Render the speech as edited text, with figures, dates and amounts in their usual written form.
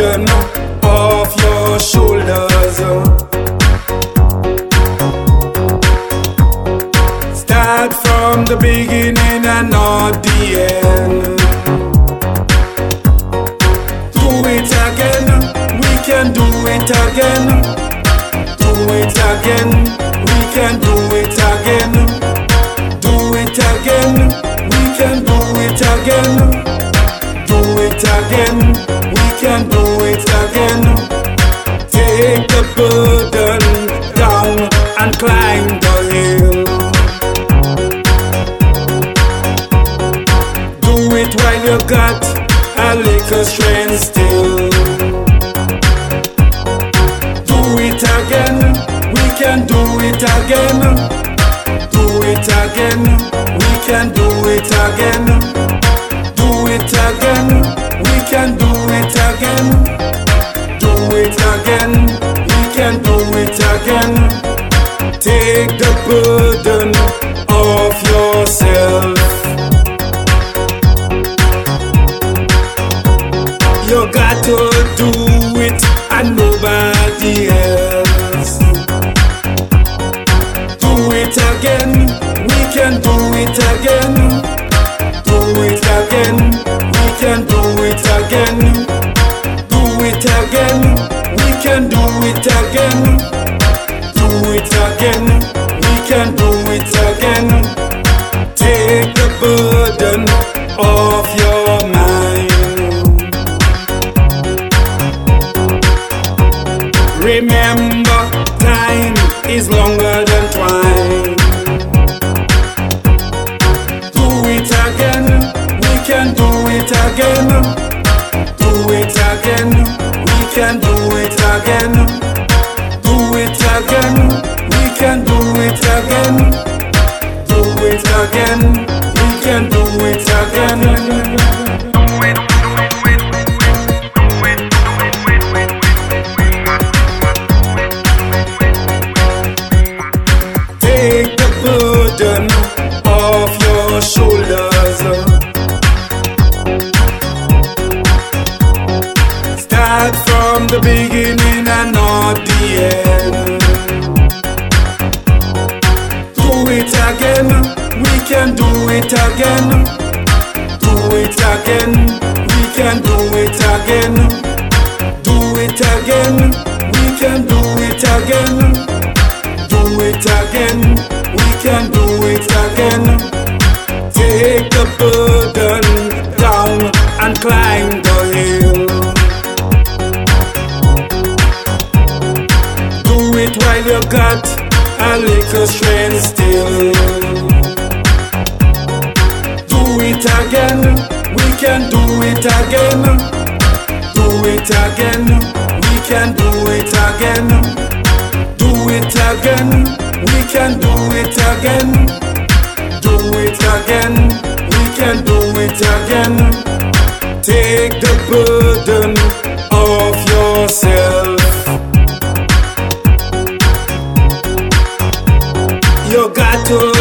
burden off your shoulders. Start from the beginning and not the end. Do it again, we can do it again. Do it again, we can do it again. Do it again, we can do it again. Do it again, we can do it again. Take the burden down and climb the hill. Do it while you got a little strength still. Do it again, we can do it again. Do it again, we can do it again. Do it again, we can do it again. Do it again, we can do it again. Take the burden off yourself. You got to do it and nobody else. Do it again, we can do it again. Do it again, we can do it again. Do it again, we can do it again. Do it again, we can do it again. Take the burden off your mind. Remember, time is longer than twine. Again, do it again, we can do it again. Do it again, we can do it again. Do it again, we can do it again. From the beginning and not the end. Do it again, we can do it again. Do it again, we can do it again. Do it again, we can do it again. Do it again, we can do it again. Take the burden down and climb the hill. While you got a little strength still. Do it again, we can do it again. Do it again, we can do it again. Do it again, we can do it again. Do it again, we can do it again. Take the burden off yourself. You got to